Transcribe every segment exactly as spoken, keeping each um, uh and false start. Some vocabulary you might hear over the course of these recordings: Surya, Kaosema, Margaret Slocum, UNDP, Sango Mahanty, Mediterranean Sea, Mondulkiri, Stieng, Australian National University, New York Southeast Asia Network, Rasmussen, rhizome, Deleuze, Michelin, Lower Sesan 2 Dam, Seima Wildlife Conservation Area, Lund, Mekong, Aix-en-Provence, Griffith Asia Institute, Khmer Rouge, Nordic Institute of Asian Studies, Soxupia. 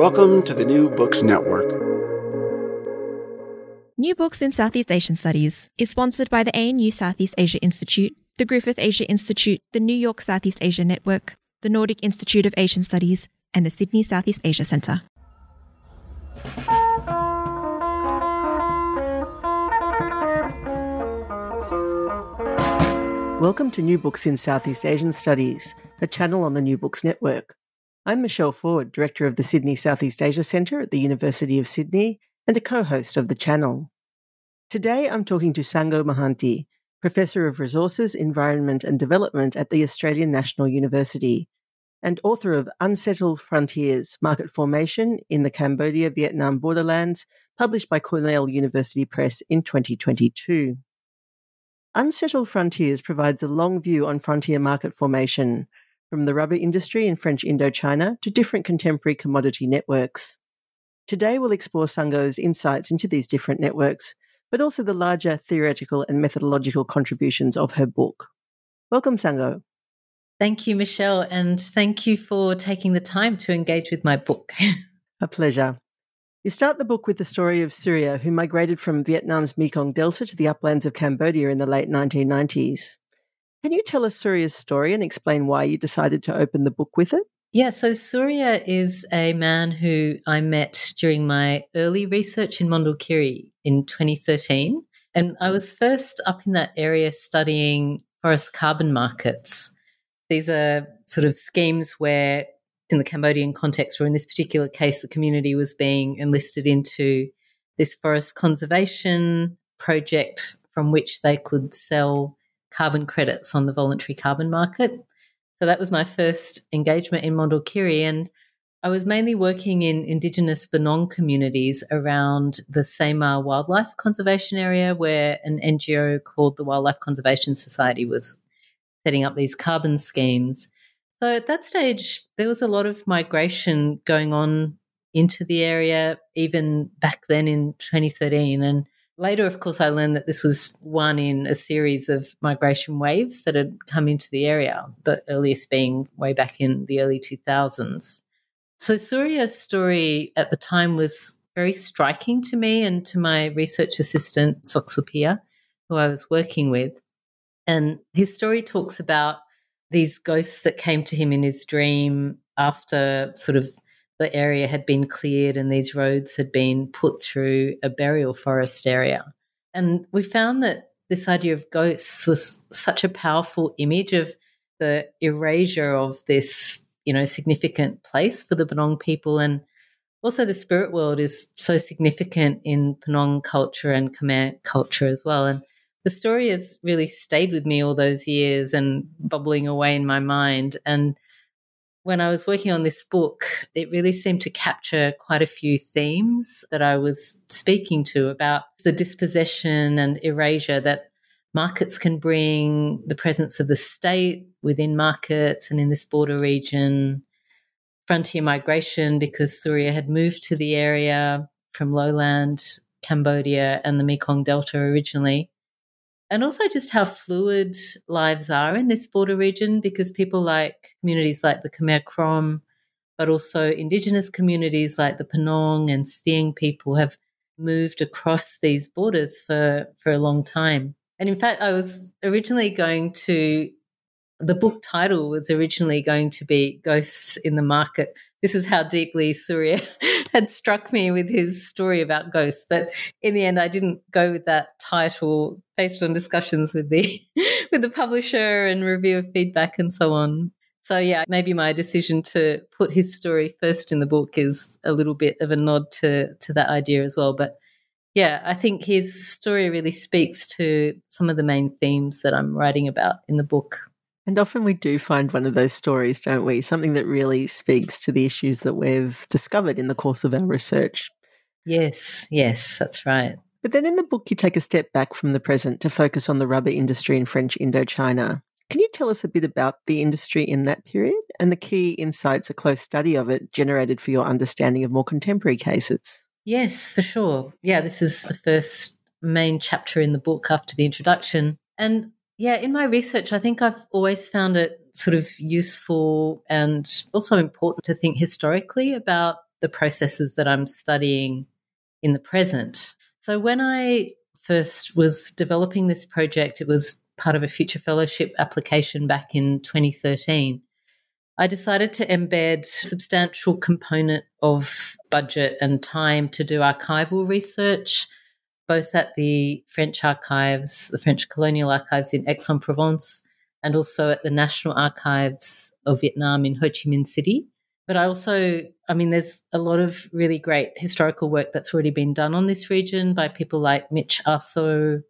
Welcome to the New Books Network. New Books in Southeast Asian Studies is sponsored by the A N U Southeast Asia Institute, the Griffith Asia Institute, the New York Southeast Asia Network, the Nordic Institute of Asian Studies, and the Sydney Southeast Asia Centre. Welcome to New Books in Southeast Asian Studies, a channel on the New Books Network. I'm Michelle Ford, Director of the Sydney Southeast Asia Centre at the University of Sydney and a co-host of the channel. Today I'm talking to Sango Mahanty, Professor of Resources, Environment and Development at the Australian National University and author of Unsettled Frontiers: Market Formation in the Cambodia-Vietnam Borderlands, published by Cornell University Press in twenty twenty-two. Unsettled Frontiers provides a long view on frontier market formation, from the rubber industry in French Indochina to different contemporary commodity networks. Today we'll explore Sango's insights into these different networks, but also the larger theoretical and methodological contributions of her book. Welcome, Sango. Thank you, Michelle, and thank you for taking the time to engage with my book. A pleasure. You start the book with the story of Surya, who migrated from Vietnam's Mekong Delta to the uplands of Cambodia in the late nineteen nineties. Can you tell us Surya's story and explain why you decided to open the book with it? Yeah, so Surya is a man who I met during my early research in Mondulkiri in twenty thirteen, and I was first up in that area studying forest carbon markets. These are sort of schemes where, in the Cambodian context, or in this particular case, the community was being enlisted into this forest conservation project from which they could sell carbon credits on the voluntary carbon market. So that was my first engagement in Mondulkiri, and I was mainly working in indigenous Bunong communities around the Seima Wildlife Conservation Area, where an N G O called the Wildlife Conservation Society was setting up these carbon schemes. So at that stage, there was a lot of migration going on into the area, even back then in twenty thirteen. And later, of course, I learned that this was one in a series of migration waves that had come into the area, the earliest being way back in the early two thousands. So Surya's story at the time was very striking to me and to my research assistant, Soxupia, who I was working with. And his story talks about these ghosts that came to him in his dream after sort of the area had been cleared and these roads had been put through a burial forest area. And we found that this idea of ghosts was such a powerful image of the erasure of this, you know, significant place for the Penong people. And also the spirit world is so significant in Penong culture and Khmer culture as well. And the story has really stayed with me all those years and bubbling away in my mind. And when I was working on this book, it really seemed to capture quite a few themes that I was speaking to about the dispossession and erasure that markets can bring, the presence of the state within markets and in this border region, frontier migration because Surya had moved to the area from lowland Cambodia and the Mekong Delta originally. And also just how fluid lives are in this border region because people like communities like the Khmer Krom, but also indigenous communities like the Penong and Stieng people have moved across these borders for, for a long time. And in fact, I was originally going to, the book title was originally going to be Ghosts in the Market. This is how deeply Surya had struck me with his story about ghosts. But in the end, I didn't go with that title based on discussions with the with the publisher and reviewer feedback and so on. So, yeah, maybe my decision to put his story first in the book is a little bit of a nod to, to that idea as well. But, yeah, I think his story really speaks to some of the main themes that I'm writing about in the book. And often we do find one of those stories, don't we? Something that really speaks to the issues that we've discovered in the course of our research. Yes, yes, that's right. But then in the book you take a step back from the present to focus on the rubber industry in French Indochina. Can you tell us a bit about the industry in that period and the key insights a close study of it generated for your understanding of more contemporary cases? Yes, for sure. Yeah, this is the first main chapter in the book after the introduction. And yeah, in my research, I think I've always found it sort of useful and also important to think historically about the processes that I'm studying in the present. So when I first was developing this project, it was part of a future fellowship application back in twenty thirteen. I decided to embed a substantial component of budget and time to do archival research, both at the French archives, the French colonial archives in Aix-en-Provence, and also at the National Archives of Vietnam in Ho Chi Minh City. But I also, I mean, there's a lot of really great historical work that's already been done on this region by people like Mitch Arso,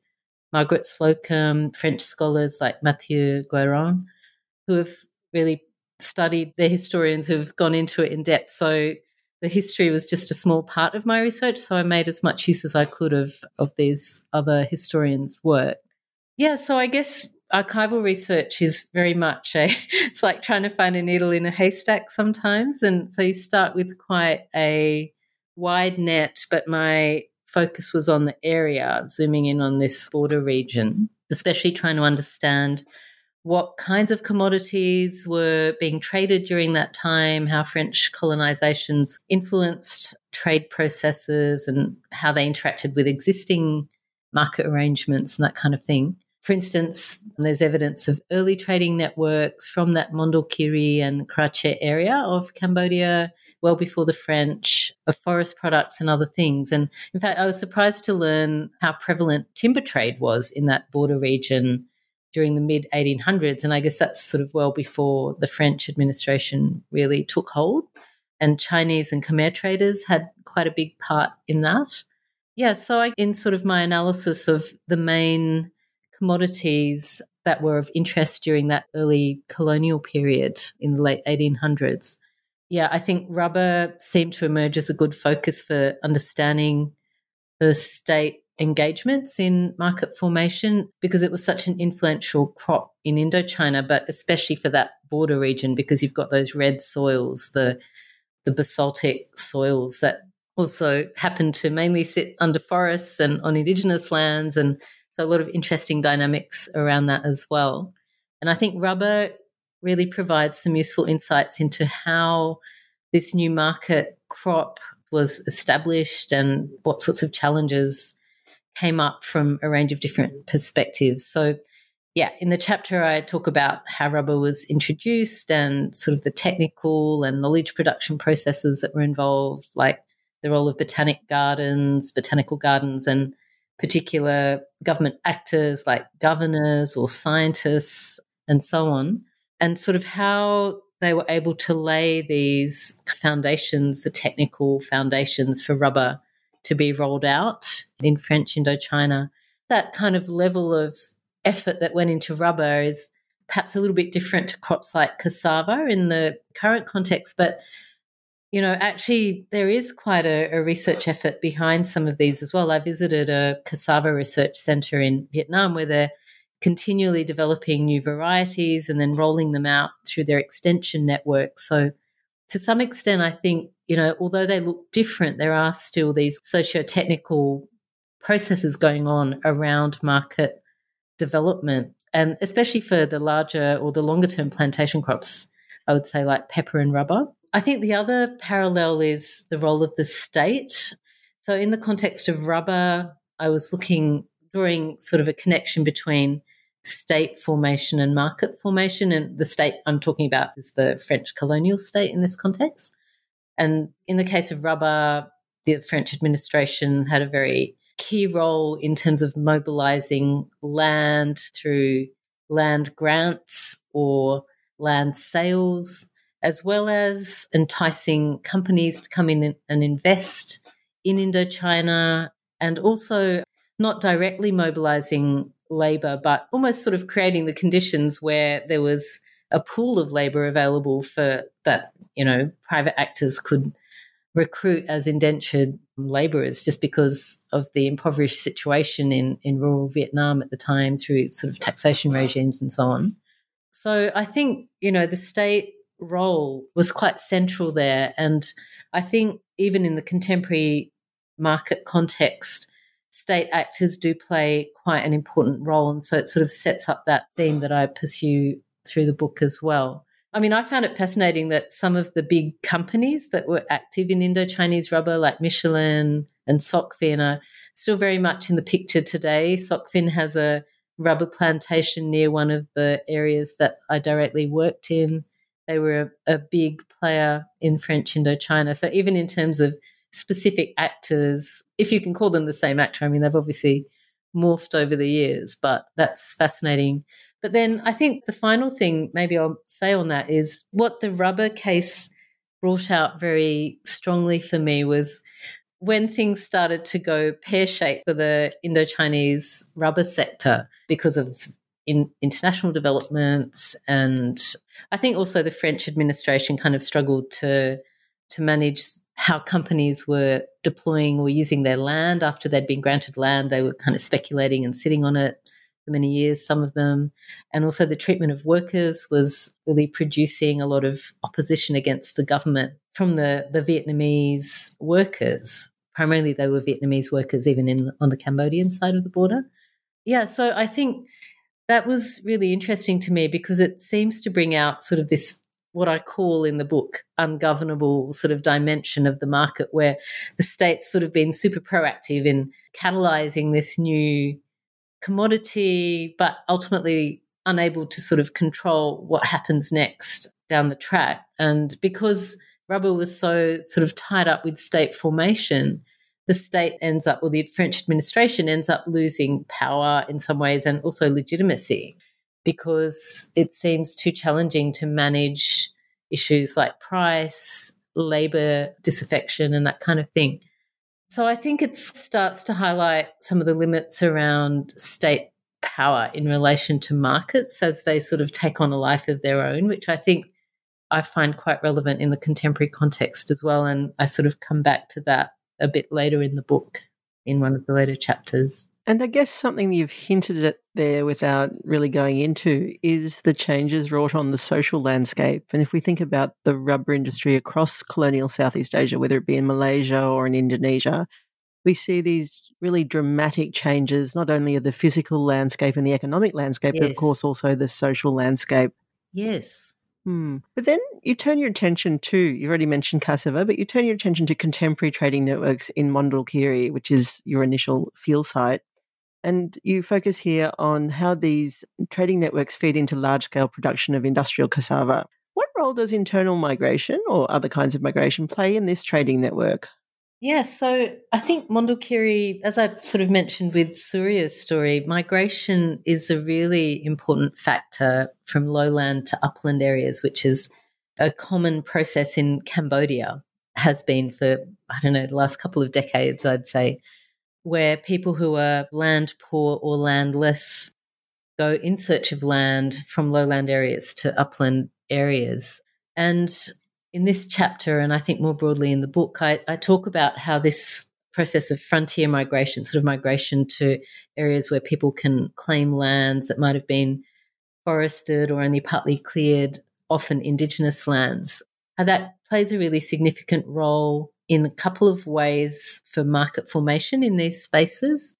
Margaret Slocum, French scholars like Mathieu Gueron, who have really studied, the historians who've gone into it in depth. So the history was just a small part of my research, so I made as much use as I could of, of these other historians' work. Yeah, so I guess archival research is very much a, it's like trying to find a needle in a haystack sometimes. And so you start with quite a wide net, but my focus was on the area, zooming in on this border region, especially trying to understand what kinds of commodities were being traded during that time, how French colonizations influenced trade processes and how they interacted with existing market arrangements and that kind of thing. For instance, there's evidence of early trading networks from that Mondulkiri and Kratie area of Cambodia, well before the French, of forest products and other things. And in fact, I was surprised to learn how prevalent timber trade was in that border region during the mid eighteen hundreds. And I guess that's sort of well before the French administration really took hold. And Chinese and Khmer traders had quite a big part in that. Yeah, so I, in sort of my analysis of the main commodities that were of interest during that early colonial period in the late eighteen hundreds. Yeah, I think rubber seemed to emerge as a good focus for understanding the state engagements in market formation because it was such an influential crop in Indochina, but especially for that border region because you've got those red soils, the the basaltic soils that also happen to mainly sit under forests and on indigenous lands, and so a lot of interesting dynamics around that as well. And I think rubber really provides some useful insights into how this new market crop was established and what sorts of challenges came up from a range of different perspectives. So, yeah, in the chapter I talk about how rubber was introduced and sort of the technical and knowledge production processes that were involved, like the role of botanic gardens, botanical gardens, and particular government actors like governors or scientists and so on, and sort of how they were able to lay these foundations, the technical foundations for rubber to be rolled out in French Indochina. That kind of level of effort that went into rubber is perhaps a little bit different to crops like cassava in the current context, but, you know, actually there is quite a, a research effort behind some of these as well. I visited a cassava research centre in Vietnam where they're continually developing new varieties and then rolling them out through their extension network. So to some extent, I think, you know, although they look different, there are still these socio-technical processes going on around market development, and especially for the larger or the longer-term plantation crops, I would say like pepper and rubber. I think the other parallel is the role of the state. So in the context of rubber, I was looking, drawing sort of a connection between state formation and market formation, and the state I'm talking about is the French colonial state in this context. And in the case of rubber, the French administration had a very key role in terms of mobilising land through land grants or land sales, as well as enticing companies to come in and invest in Indochina, and also not directly mobilising labour, but almost sort of creating the conditions where there was a pool of labour available for that, you know, private actors could recruit as indentured labourers just because of the impoverished situation in, in rural Vietnam at the time through sort of taxation regimes and so on. So I think, you know, the state role was quite central there. And I think even in the contemporary market context, state actors do play quite an important role. And so it sort of sets up that theme that I pursue through the book as well. I mean, I found it fascinating that some of the big companies that were active in Indo-Chinese rubber, like Michelin and Socfin, are still very much in the picture today. Socfin has a rubber plantation near one of the areas that I directly worked in. They were a, a big player in French Indochina. So even in terms of specific actors, if you can call them the same actor, I mean, they've obviously morphed over the years, but that's fascinating. But then I think the final thing maybe I'll say on that is what the rubber case brought out very strongly for me was when things started to go pear-shaped for the Indo-Chinese rubber sector because of in international developments, and I think also the French administration kind of struggled to to manage how companies were deploying or using their land. After they'd been granted land, they were kind of speculating and sitting on it for many years, some of them. And also the treatment of workers was really producing a lot of opposition against the government from the, the Vietnamese workers. Primarily they were Vietnamese workers even in on the Cambodian side of the border. Yeah, so I think that was really interesting to me because it seems to bring out sort of this, what I call in the book, ungovernable sort of dimension of the market, where the state's sort of been super proactive in catalysing this new commodity but ultimately unable to sort of control what happens next down the track. And because rubber was so sort of tied up with state formation, the state ends up, or the French administration ends up losing power in some ways and also legitimacy, because it seems too challenging to manage issues like price, labour disaffection and that kind of thing. So I think it starts to highlight some of the limits around state power in relation to markets as they sort of take on a life of their own, which I think I find quite relevant in the contemporary context as well, and I sort of come back to that a bit later in the book in one of the later chapters. And I guess something you've hinted at there without really going into is the changes wrought on the social landscape. And if we think about the rubber industry across colonial Southeast Asia, whether it be in Malaysia or in Indonesia, we see these really dramatic changes, not only of the physical landscape and the economic landscape, yes, but of course also the social landscape. Yes. Hmm. But then you turn your attention to, you've already mentioned Kaosema, but you turn your attention to contemporary trading networks in Mondulkiri, which is your initial field site. And you focus here on how these trading networks feed into large-scale production of industrial cassava. What role does internal migration or other kinds of migration play in this trading network? Yeah, so I think Mondulkiri, as I sort of mentioned with Surya's story, migration is a really important factor from lowland to upland areas, which is a common process in Cambodia, has been for, I don't know, the last couple of decades, I'd say, where people who are land poor or landless go in search of land from lowland areas to upland areas. And in this chapter, and I think more broadly in the book, I, I talk about how this process of frontier migration, sort of migration to areas where people can claim lands that might have been forested or only partly cleared, often indigenous lands, how that plays a really significant role in a couple of ways for market formation in these spaces,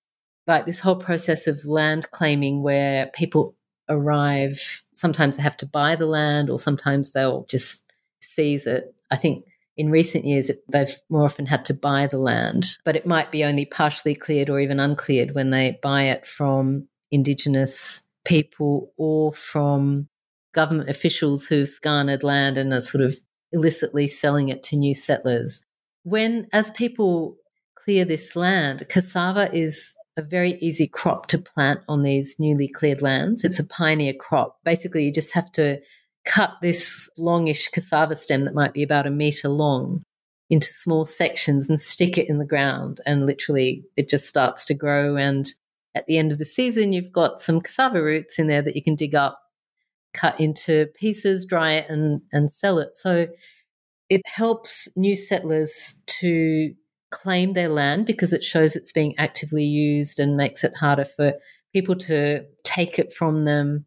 like this whole process of land claiming where people arrive. Sometimes they have to buy the land or sometimes they'll just seize it. I think in recent years it, they've more often had to buy the land, but it might be only partially cleared or even uncleared when they buy it from Indigenous people or from government officials who've garnered land and are sort of illicitly selling it to new settlers. When, as people clear this land, cassava is a very easy crop to plant on these newly cleared lands. It's a pioneer crop. Basically, you just have to cut this longish cassava stem that might be about a metre long into small sections and stick it in the ground, and literally it just starts to grow. And at the end of the season, you've got some cassava roots in there that you can dig up, cut into pieces, dry it and, and sell it. So it helps new settlers to claim their land because it shows it's being actively used and makes it harder for people to take it from them.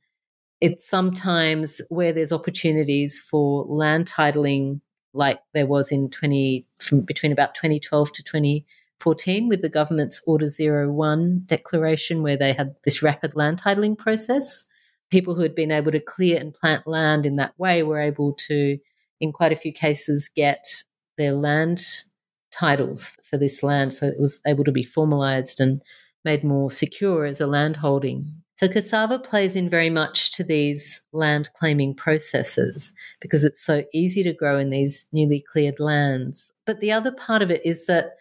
It's sometimes where there's opportunities for land titling, like there was in twenty from between about twenty twelve to twenty fourteen with the government's Order zero one declaration, where they had this rapid land titling process. people who had been able to clear and plant land in that way were able to, in quite a few cases, get their land titles for this land, so it was able to be formalised and made more secure as a land holding. So cassava plays in very much to these land claiming processes because it's so easy to grow in these newly cleared lands. But the other part of it is that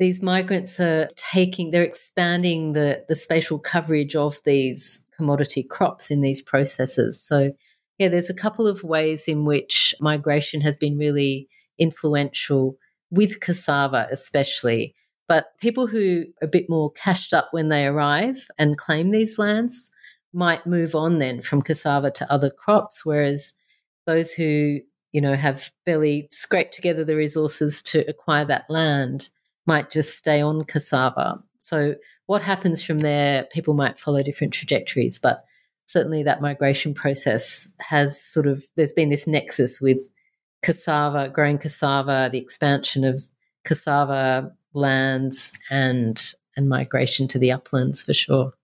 these migrants are taking, they're expanding the, the spatial coverage of these commodity crops in these processes. So, yeah, there's a couple of ways in which migration has been really influential with cassava especially. But people who are a bit more cashed up when they arrive and claim these lands might move on then from cassava to other crops, whereas those who, you know, have barely scraped together the resources to acquire that land might just stay on cassava. So what happens from there, people might follow different trajectories, but certainly that migration process has sort of, there's been this nexus with cassava, growing cassava, the expansion of cassava lands and and migration to the uplands for sure.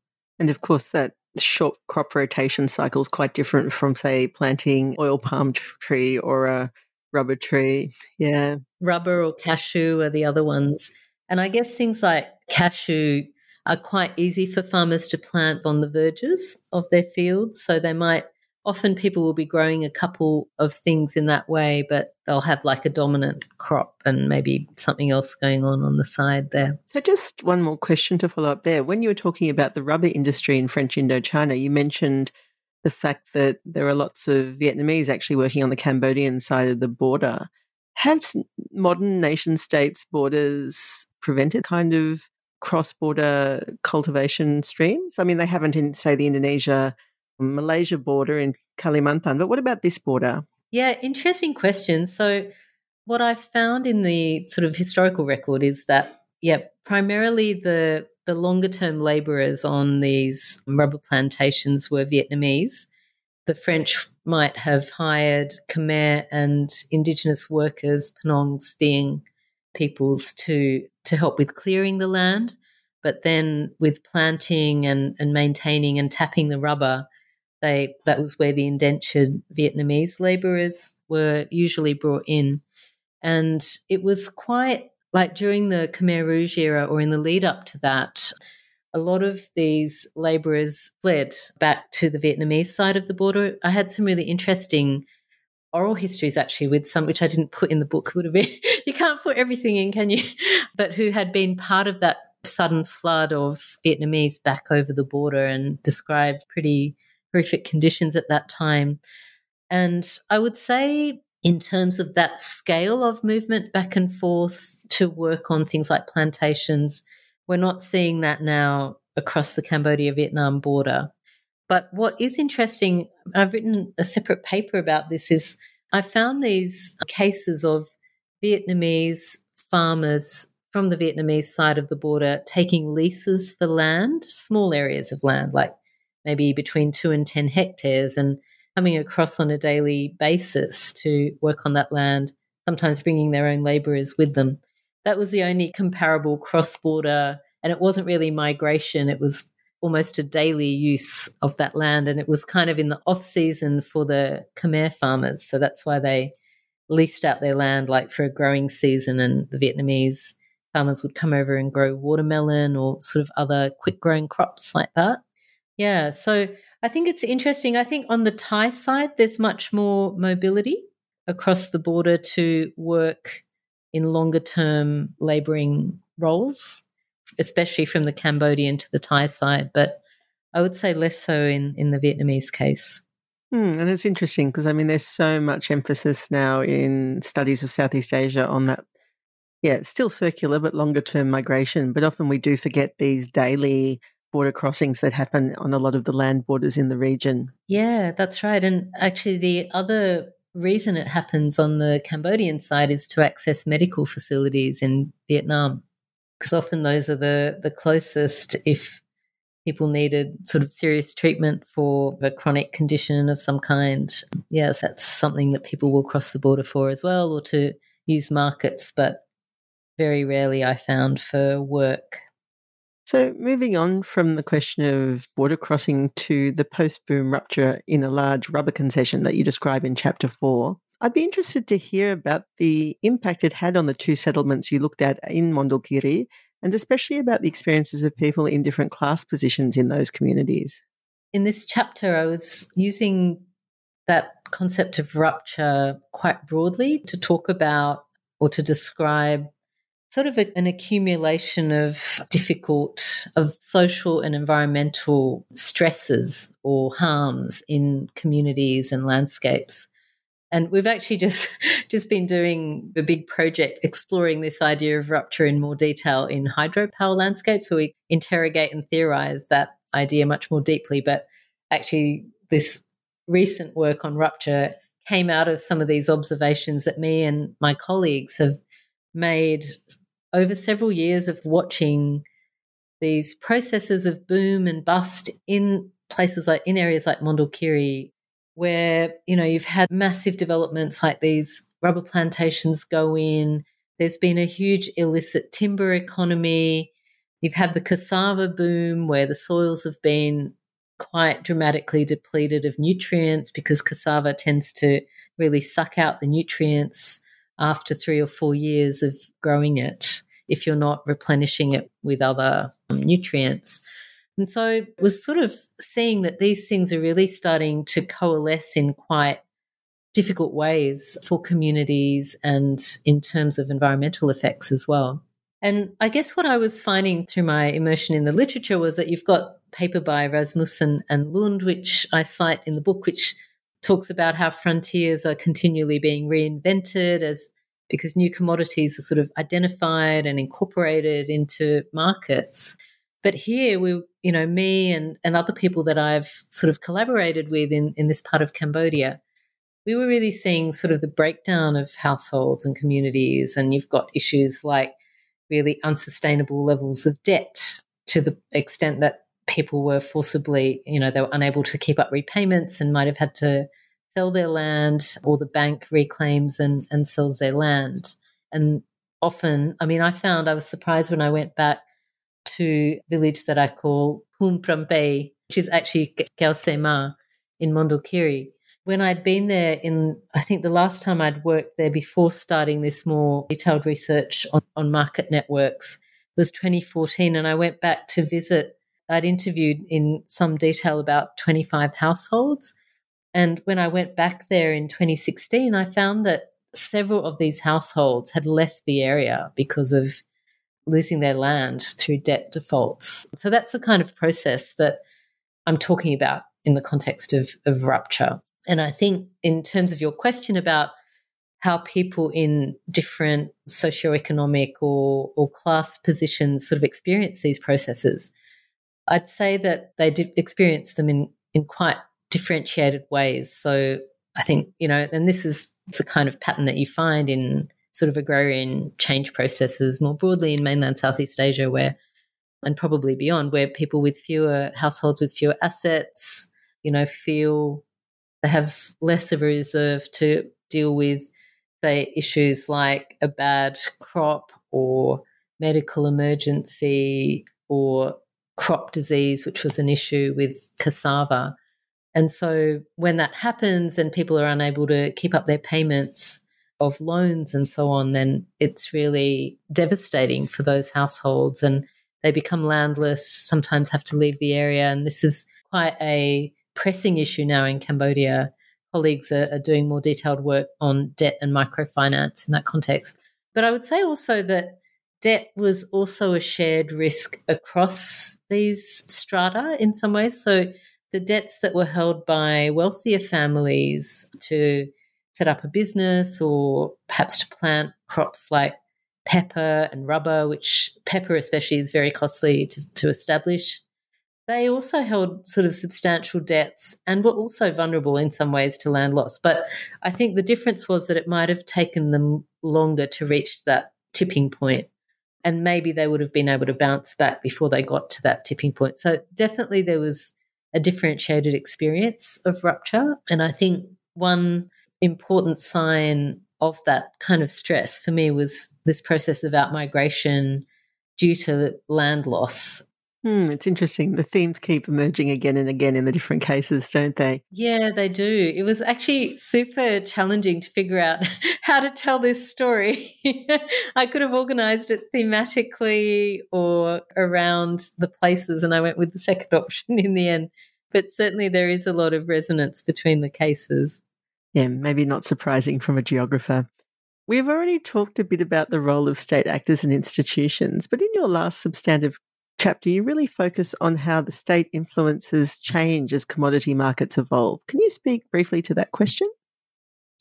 And of course that short crop rotation cycle is quite different from, say, planting oil palm tree or a rubber tree. Yeah. Rubber or cashew are the other ones. And I guess things like cashew are quite easy for farmers to plant on the verges of their fields. So they might, often people will be growing a couple of things in that way, but they'll have like a dominant crop and maybe something else going on on the side there. So just one more question to follow up there. When you were talking about the rubber industry in French Indochina, you mentioned the fact that there are lots of Vietnamese actually working on the Cambodian side of the border. Have modern nation states' borders prevented kind of cross-border cultivation streams? I mean, they haven't in, say, the Indonesia Malaysia border in Kalimantan, but what about this border? Yeah, interesting question. So what I found in the sort of historical record is that, yeah, primarily the the longer-term labourers on these rubber plantations were Vietnamese. The French might have hired Khmer and indigenous workers, Penong, Stieng peoples to, to help with clearing the land, but then with planting and, and maintaining and tapping the rubber, They, that was where the indentured Vietnamese labourers were usually brought in. And it was quite like during the Khmer Rouge era or in the lead up to that, a lot of these labourers fled back to the Vietnamese side of the border. I had some really interesting oral histories actually with some, which I didn't put in the book, would have been, you can't put everything in, can you? But who had been part of that sudden flood of Vietnamese back over the border and described pretty horrific conditions at that time. And I would say in terms of that scale of movement back and forth to work on things like plantations, we're not seeing that now across the Cambodia-Vietnam border. But what is interesting, I've written a separate paper about this, is I found these cases of Vietnamese farmers from the Vietnamese side of the border taking leases for land, small areas of land, like maybe between two and ten hectares, and coming across on a daily basis to work on that land, sometimes bringing their own labourers with them. That was the only comparable cross-border, and it wasn't really migration. It was almost a daily use of that land, and it was kind of in the off-season for the Khmer farmers. So that's why they leased out their land like for a growing season, and the Vietnamese farmers would come over and grow watermelon or sort of other quick-growing crops like that. Yeah, so I think it's interesting. I think on the Thai side, there's much more mobility across the border to work in longer-term labouring roles, especially from the Cambodian to the Thai side, but I would say less so in, in the Vietnamese case. Mm, and it's interesting because, I mean, there's so much emphasis now in studies of Southeast Asia on that, yeah, it's still circular but longer-term migration, but often we do forget these daily border crossings that happen on a lot of the land borders in the region. Yeah, that's right. And actually the other reason it happens on the Cambodian side is to access medical facilities in Vietnam, because often those are the, the closest if people needed sort of serious treatment for a chronic condition of some kind. Yes, that's something that people will cross the border for as well, or to use markets, but very rarely I found for work. So moving on from the question of border crossing to the post-boom rupture in a large rubber concession that you describe in Chapter four, I'd be interested to hear about the impact it had on the two settlements you looked at in Mondulkiri, and especially about the experiences of people in different class positions in those communities. In this chapter, I was using that concept of rupture quite broadly to talk about or to describe sort of a, an accumulation of difficult, of social and environmental stresses or harms in communities and landscapes. And we've actually just, just been doing a big project exploring this idea of rupture in more detail in hydropower landscapes, where we interrogate and theorise that idea much more deeply. But actually this recent work on rupture came out of some of these observations that me and my colleagues have made over several years of watching these processes of boom and bust in places like in areas like Mondulkiri, where, you know, you've had massive developments like these rubber plantations go in. There's been a huge illicit timber economy. You've had the cassava boom, where the soils have been quite dramatically depleted of nutrients because cassava tends to really suck out the nutrients after three or four years of growing it if you're not replenishing it with other nutrients. And so it was sort of seeing that these things are really starting to coalesce in quite difficult ways for communities and in terms of environmental effects as well. And I guess what I was finding through my immersion in the literature was that you've got paper by Rasmussen and Lund, which I cite in the book, which talks about how frontiers are continually being reinvented as because new commodities are sort of identified and incorporated into markets. But here we, you know, me and, and other people that I've sort of collaborated with in, in this part of Cambodia, we were really seeing sort of the breakdown of households and communities, and you've got issues like really unsustainable levels of debt to the extent that people were forcibly, you know, they were unable to keep up repayments and might have had to sell their land, or the bank reclaims and, and sells their land. And often, I mean, I found I was surprised when I went back to a village that I call Hum Prampei, which is actually Kaosema in Mondulkiri. When I'd been there in, I think the last time I'd worked there before starting this more detailed research on, on market networks was twenty fourteen, and I went back to visit. I'd interviewed in some detail about twenty-five households. And when I went back there in twenty sixteen, I found that several of these households had left the area because of losing their land through debt defaults. So that's the kind of process that I'm talking about in the context of, of rupture. And I think in terms of your question about how people in different socioeconomic or, or class positions sort of experience these processes, I'd say that they did experience them in, in quite differentiated ways. So I think, you know, and this is the kind of pattern that you find in sort of agrarian change processes more broadly in mainland Southeast Asia, where, and probably beyond, where people with fewer households with fewer assets, you know, feel they have less of a reserve to deal with, say, issues like a bad crop or medical emergency or crop disease, which was an issue with cassava. And so when that happens and people are unable to keep up their payments of loans and so on, then it's really devastating for those households, and they become landless, sometimes have to leave the area. And this is quite a pressing issue now in Cambodia. Colleagues are, are doing more detailed work on debt and microfinance in that context. But I would say also that debt was also a shared risk across these strata in some ways. So the debts that were held by wealthier families to set up a business or perhaps to plant crops like pepper and rubber, which pepper especially is very costly to, to establish, they also held sort of substantial debts and were also vulnerable in some ways to land loss. But I think the difference was that it might have taken them longer to reach that tipping point. And maybe they would have been able to bounce back before they got to that tipping point. So definitely there was a differentiated experience of rupture. And I think one important sign of that kind of stress for me was this process of out-migration due to land loss Hmm, it's interesting. The themes keep emerging again and again in the different cases, don't they? Yeah, they do. It was actually super challenging to figure out how to tell this story. I could have organised it thematically or around the places, and I went with the second option in the end. But certainly there is a lot of resonance between the cases. Yeah, maybe not surprising from a geographer. We've already talked a bit about the role of state actors and institutions, but in your last substantive chapter, you really focus on how the state influences change as commodity markets evolve. Can you speak briefly to that question?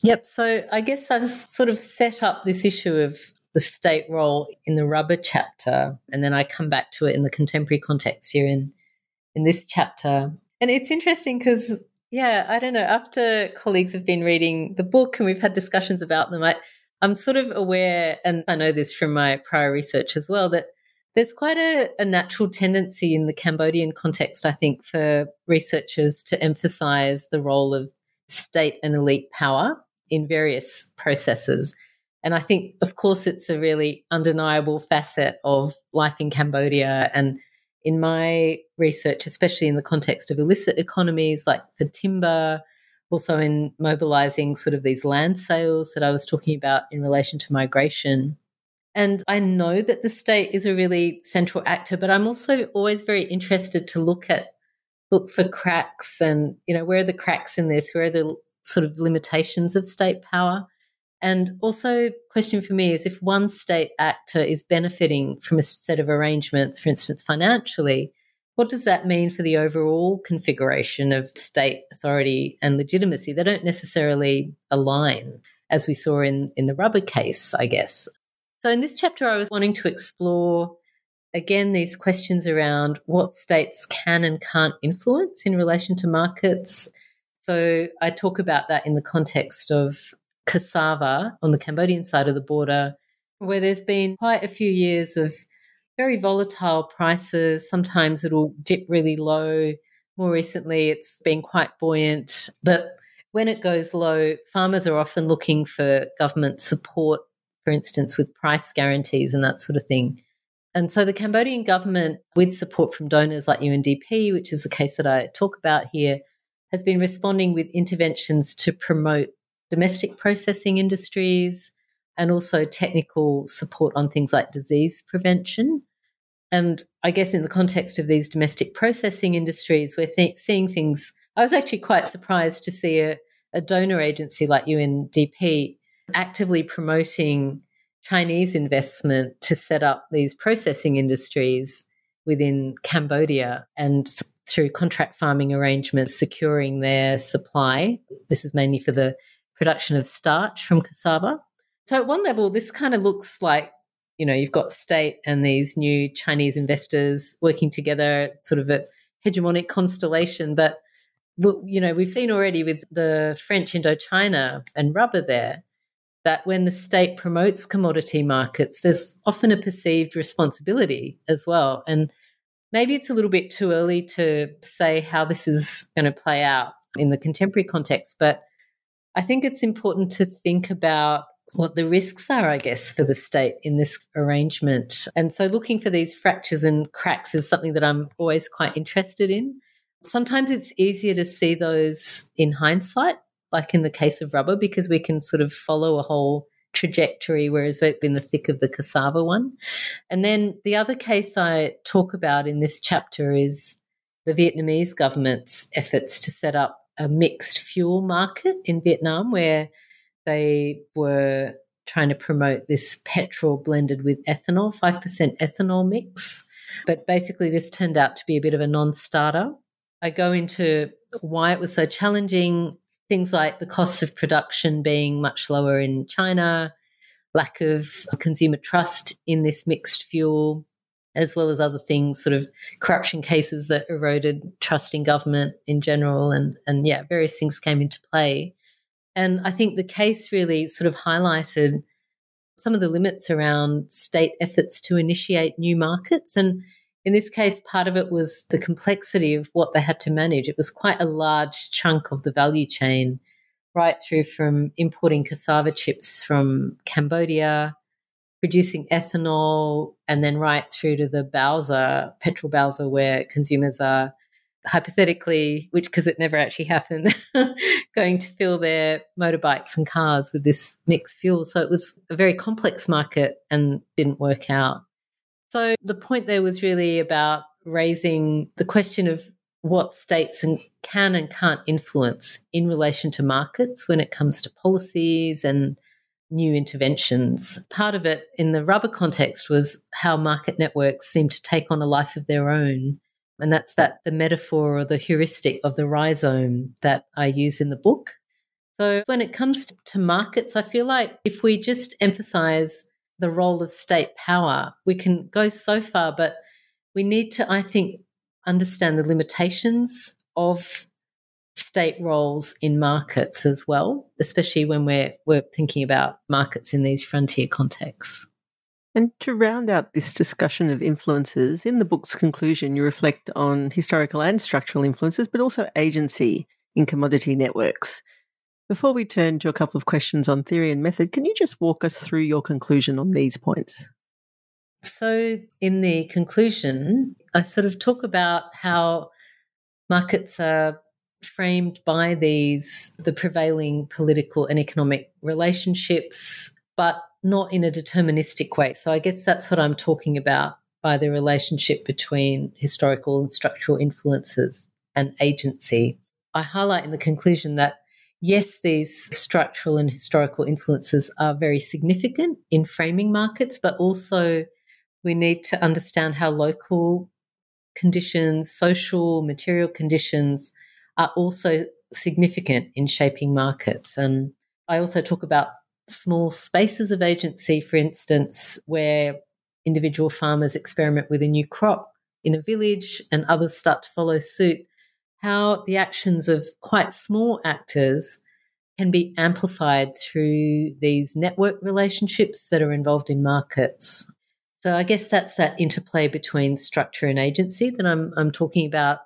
Yep. So I guess I've sort of set up this issue of the state role in the rubber chapter, and then I come back to it in the contemporary context here in, in this chapter. And it's interesting because, yeah, I don't know, after colleagues have been reading the book and we've had discussions about them, I, I'm sort of aware, and I know this from my prior research as well, that there's quite a, a natural tendency in the Cambodian context, I think, for researchers to emphasise the role of state and elite power in various processes. And I think, of course, it's a really undeniable facet of life in Cambodia. And in my research, especially in the context of illicit economies like for timber, also in mobilising sort of these land sales that I was talking about in relation to migration. And I know that the state is a really central actor, but I'm also always very interested to look at, look for cracks and, you know, where are the cracks in this? Where are the sort of limitations of state power? And also question for me is if one state actor is benefiting from a set of arrangements, for instance, financially, what does that mean for the overall configuration of state authority and legitimacy? They don't necessarily align, as we saw in, in the rubber case, I guess. So in this chapter, I was wanting to explore, again, these questions around what states can and can't influence in relation to markets. So I talk about that in the context of cassava on the Cambodian side of the border, where there's been quite a few years of very volatile prices. Sometimes it'll dip really low. More recently, it's been quite buoyant. But when it goes low, farmers are often looking for government support, for instance, with price guarantees and that sort of thing. And so the Cambodian government, with support from donors like U N D P, which is the case that I talk about here, has been responding with interventions to promote domestic processing industries and also technical support on things like disease prevention. And I guess in the context of these domestic processing industries, we're th- seeing things. I was actually quite surprised to see a, a donor agency like U N D P actively promoting Chinese investment to set up these processing industries within Cambodia and through contract farming arrangements, securing their supply. This is mainly for the production of starch from cassava. So at one level, this kind of looks like, you know, you've got state and these new Chinese investors working together, sort of a hegemonic constellation. But, you know, we've seen already with the French Indochina and rubber there, that when the state promotes commodity markets, there's often a perceived responsibility as well. And maybe it's a little bit too early to say how this is going to play out in the contemporary context, but I think it's important to think about what the risks are, I guess, for the state in this arrangement. And so looking for these fractures and cracks is something that I'm always quite interested in. Sometimes it's easier to see those in hindsight, like in the case of rubber, because we can sort of follow a whole trajectory, whereas we've been in the thick of the cassava one. And then the other case I talk about in this chapter is the Vietnamese government's efforts to set up a mixed fuel market in Vietnam, where they were trying to promote this petrol blended with ethanol, five percent ethanol mix. But basically this turned out to be a bit of a non-starter. I go into why it was so challenging, things like the costs of production being much lower in China, lack of consumer trust in this mixed fuel, as well as other things, sort of corruption cases that eroded trust in government in general. And, and yeah, various things came into play. And I think the case really sort of highlighted some of the limits around state efforts to initiate new markets. And in this case, part of it was the complexity of what they had to manage. It was quite a large chunk of the value chain, right through from importing cassava chips from Cambodia producing ethanol, and then right through to the balsa, petrol balsa, where consumers are hypothetically, which because it never actually happened, going to fill their motorbikes and cars with this mixed fuel. So it was a very complex market and didn't work out. So the point there was really about raising the question of what states and can and can't influence in relation to markets when it comes to policies and new interventions. Part of it in the rubber context was how market networks seem to take on a life of their own. And that's that the metaphor or the heuristic of the rhizome that I use in the book. So when it comes to, to markets, I feel like if we just emphasise the role of state power, we can go so far, but we need to, I think, understand the limitations of state roles in markets as well, especially when we're, we're thinking about markets in these frontier contexts. And to round out this discussion of influences, in the book's conclusion, you reflect on historical and structural influences, but also agency in commodity networks. Before we turn to a couple of questions on theory and method, can you just walk us through your conclusion on these points? So in the conclusion, I sort of talk about how markets are framed by these, the prevailing political and economic relationships, but not in a deterministic way. So I guess that's what I'm talking about by the relationship between historical and structural influences and agency. I highlight in the conclusion that, yes, these structural and historical influences are very significant in framing markets, but also we need to understand how local conditions, social, material conditions are also significant in shaping markets. And I also talk about small spaces of agency, for instance, where individual farmers experiment with a new crop in a village and others start to follow suit, how the actions of quite small actors can be amplified through these network relationships that are involved in markets. So I guess that's that interplay between structure and agency that I'm, I'm talking about,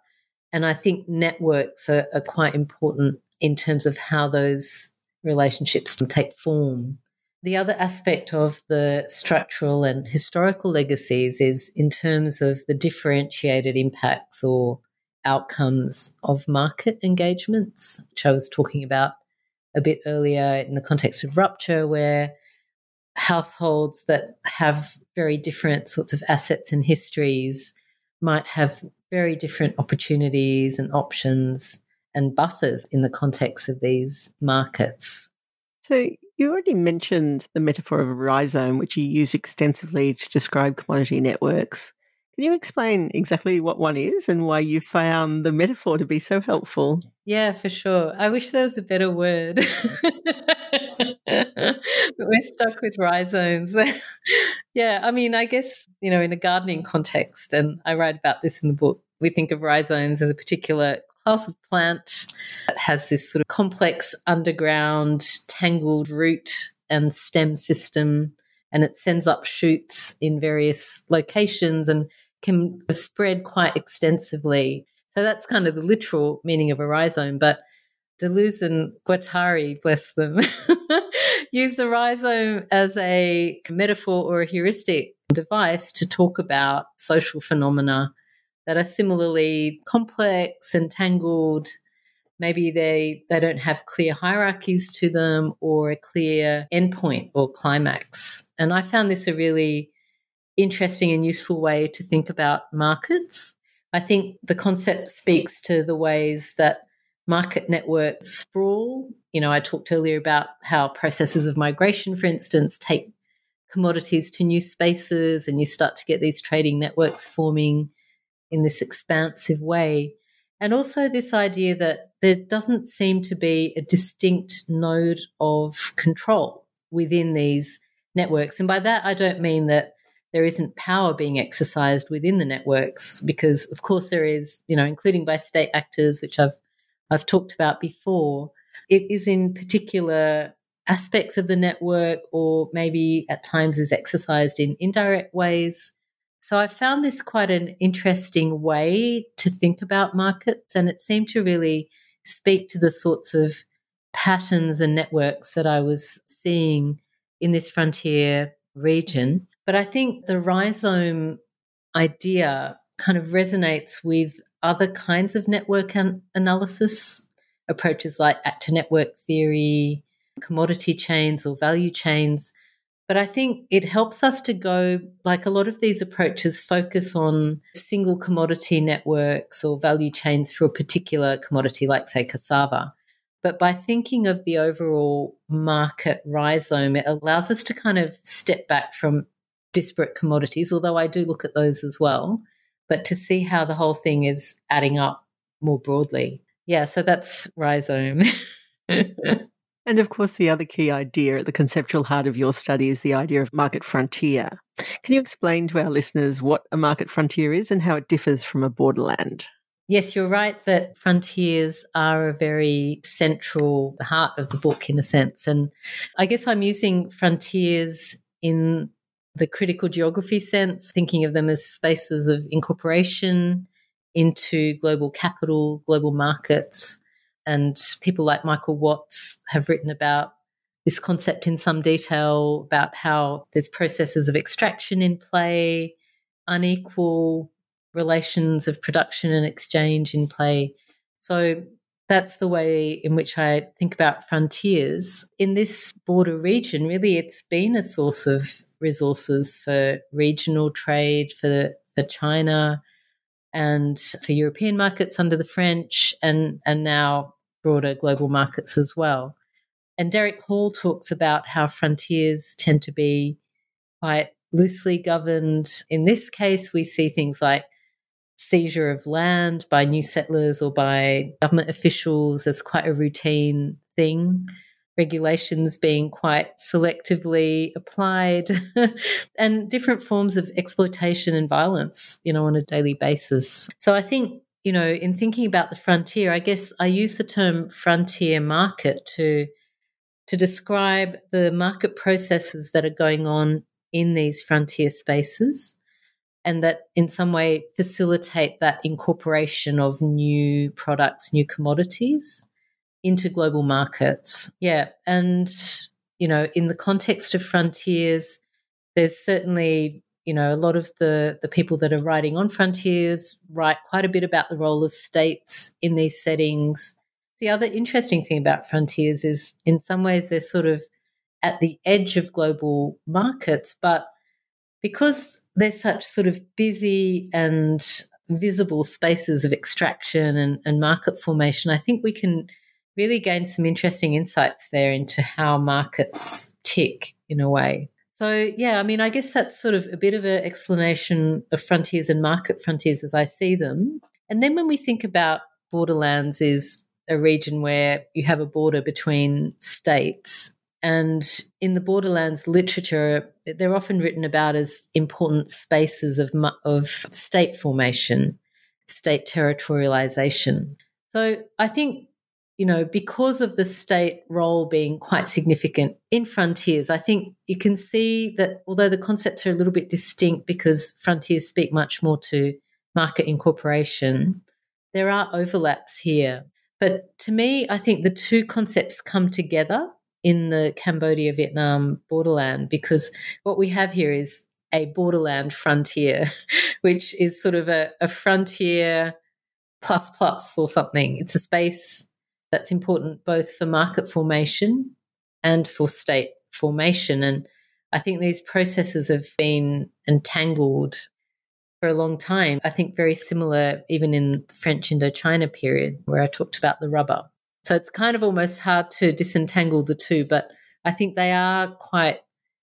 and I think networks are, are quite important in terms of how those relationships can take form. The other aspect of the structural and historical legacies is in terms of the differentiated impacts or outcomes of market engagements, which I was talking about a bit earlier in the context of rupture, where households that have very different sorts of assets and histories might have very different opportunities and options and buffers in the context of these markets. So you already mentioned the metaphor of a rhizome, which you use extensively to describe commodity networks. Can you explain exactly what one is and why you found the metaphor to be so helpful? Yeah, for sure. I wish there was a better word. But we're stuck with rhizomes. Yeah, I mean, I guess, you know, in a gardening context, and I write about this in the book, we think of rhizomes as a particular class of plant that has this sort of complex underground tangled root and stem system, and it sends up shoots in various locations and can spread quite extensively. So that's kind of the literal meaning of a rhizome. But Deleuze and Guattari, bless them, use the rhizome as a metaphor or a heuristic device to talk about social phenomena that are similarly complex and tangled. Maybe they, they don't have clear hierarchies to them or a clear endpoint or climax. And I found this a really interesting and useful way to think about markets. I think the concept speaks to the ways that market networks sprawl. You know, I talked earlier about how processes of migration, for instance, take commodities to new spaces, and you start to get these trading networks forming in this expansive way. And also this idea that there doesn't seem to be a distinct node of control within these networks. And by that, I don't mean that there isn't power being exercised within the networks, because of course there is, you know, including by state actors, which I've I've talked about before. It is in particular aspects of the network, or maybe at times is exercised in indirect ways. So I found this quite an interesting way to think about markets, and it seemed to really speak to the sorts of patterns and networks that I was seeing in this frontier region. But I think the rhizome idea kind of resonates with other kinds of network an- analysis, approaches like actor network theory, commodity chains or value chains. But I think it helps us to go, like a lot of these approaches focus on single commodity networks or value chains for a particular commodity, like, say, cassava. But by thinking of the overall market rhizome, it allows us to kind of step back from disparate commodities, although I do look at those as well, but to see how the whole thing is adding up more broadly. Yeah, so that's rhizome. And, of course, the other key idea at the conceptual heart of your study is the idea of market frontier. Can you explain to our listeners what a market frontier is and how it differs from a borderland? Yes, you're right that frontiers are a very central heart of the book, in a sense. And I guess I'm using frontiers in the critical geography sense, thinking of them as spaces of incorporation into global capital, global markets. And people like Michael Watts have written about this concept in some detail, about how there's processes of extraction in play, unequal relations of production and exchange in play. So that's the way in which I think about frontiers. In this border region, really, it's been a source of resources for regional trade, for, for China, and for European markets under the French, and, and now broader global markets as well. And Derek Hall talks about how frontiers tend to be quite loosely governed. In this case, we see things like seizure of land by new settlers or by government officials as quite a routine thing, regulations being quite selectively applied, and different forms of exploitation and violence, you know, on a daily basis. So I think, you know, in thinking about the frontier, I guess I use the term frontier market to to describe the market processes that are going on in these frontier spaces, and that in some way facilitate that incorporation of new products, new commodities into global markets. Yeah. And, you know, in the context of frontiers, there's certainly, you know, a lot of the, the people that are writing on frontiers write quite a bit about the role of states in these settings. The other interesting thing about frontiers is in some ways they're sort of at the edge of global markets, but because they're such sort of busy and visible spaces of extraction and, and market formation, I think we can really gain some interesting insights there into how markets tick in a way. So, yeah, I mean, I guess that's sort of a bit of an explanation of frontiers and market frontiers as I see them. And then when we think about borderlands, is a region where you have a border between states. And in the borderlands literature, they're often written about as important spaces of of state formation, state territorialization. So I think, you know, because of the state role being quite significant in frontiers, I think you can see that although the concepts are a little bit distinct because frontiers speak much more to market incorporation, there are overlaps here. But to me, I think the two concepts come together in the Cambodia-Vietnam borderland, because what we have here is a borderland frontier, which is sort of a, a frontier plus plus or something. It's a space that's important both for market formation and for state formation. And I think these processes have been entangled for a long time. I think very similar even in the French Indochina period where I talked about the rubber. So it's kind of almost hard to disentangle the two, but I think they are quite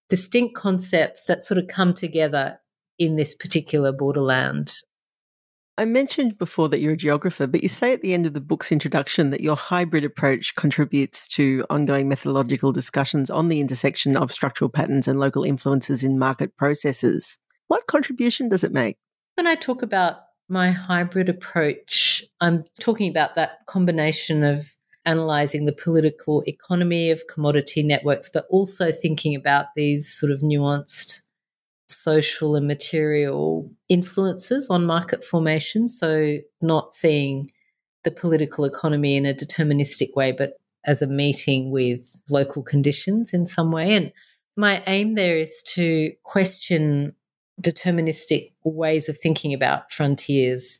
distinct concepts that sort of come together in this particular borderland. I mentioned before that you're a geographer, but you say at the end of the book's introduction that your hybrid approach contributes to ongoing methodological discussions on the intersection of structural patterns and local influences in market processes. What contribution does it make? When I talk about my hybrid approach, I'm talking about that combination of analysing the political economy of commodity networks, but also thinking about these sort of nuanced social and material influences on market formation. So not seeing the political economy in a deterministic way, but as a meeting with local conditions in some way. And my aim there is to question deterministic ways of thinking about frontiers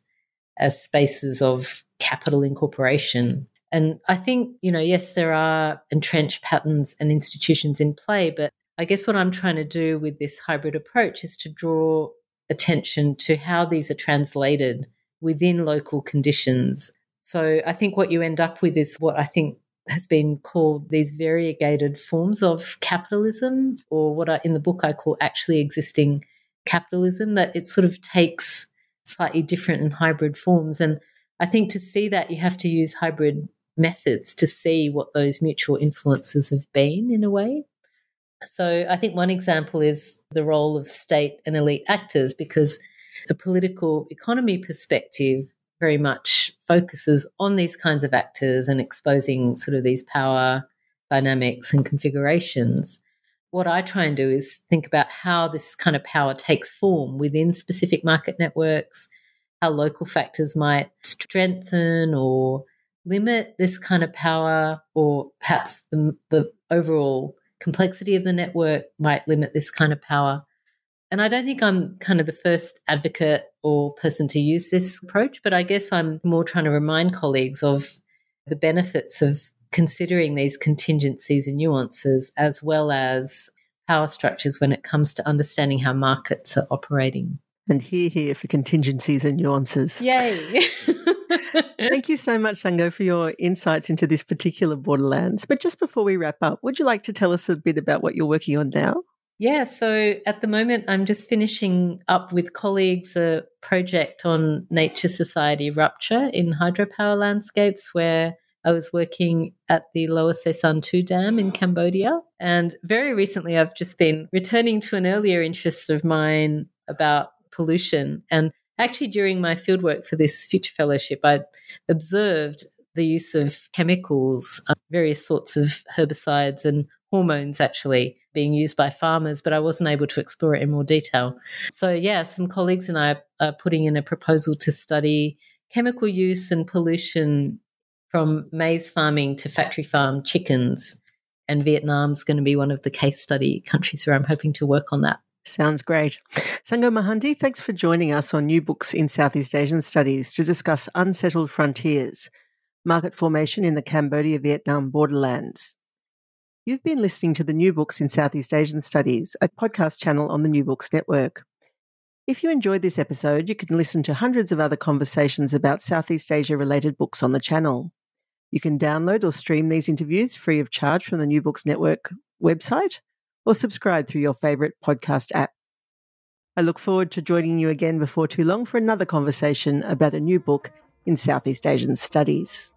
as spaces of capital incorporation. And I think, you know, yes, there are entrenched patterns and institutions in play, but I guess what I'm trying to do with this hybrid approach is to draw attention to how these are translated within local conditions. So I think what you end up with is what I think has been called these variegated forms of capitalism, or what I, in the book I call actually existing capitalism, that it sort of takes slightly different and hybrid forms. And I think to see that, you have to use hybrid methods to see what those mutual influences have been in a way. So I think one example is the role of state and elite actors, because the political economy perspective very much focuses on these kinds of actors and exposing sort of these power dynamics and configurations. What I try and do is think about how this kind of power takes form within specific market networks, how local factors might strengthen or limit this kind of power, or perhaps the, the overall complexity of the network might limit this kind of power. And I don't think I'm kind of the first advocate or person to use this approach, but I guess I'm more trying to remind colleagues of the benefits of considering these contingencies and nuances, as well as power structures when it comes to understanding how markets are operating. And hear, hear for contingencies and nuances. Yay! Thank you so much, Sango, for your insights into this particular borderlands. But just before we wrap up, would you like to tell us a bit about what you're working on now? Yeah, so at the moment I'm just finishing up with colleagues a project on nature-society rupture in hydropower landscapes, where I was working at the Lower Sesan two Dam in Cambodia. And very recently I've just been returning to an earlier interest of mine about pollution. And actually during my fieldwork for this future fellowship, I observed the use of chemicals, various sorts of herbicides and hormones actually being used by farmers, but I wasn't able to explore it in more detail. So yeah, some colleagues and I are putting in a proposal to study chemical use and pollution from maize farming to factory farm chickens. And Vietnam's going to be one of the case study countries where I'm hoping to work on that. Sounds great. Sango Mahanty, thanks for joining us on New Books in Southeast Asian Studies to discuss Unsettled Frontiers, Market Formation in the Cambodia-Vietnam Borderlands. You've been listening to the New Books in Southeast Asian Studies, a podcast channel on the New Books Network. If you enjoyed this episode, you can listen to hundreds of other conversations about Southeast Asia-related books on the channel. You can download or stream these interviews free of charge from the New Books Network website, or subscribe through your favourite podcast app. I look forward to joining you again before too long for another conversation about a new book in Southeast Asian Studies.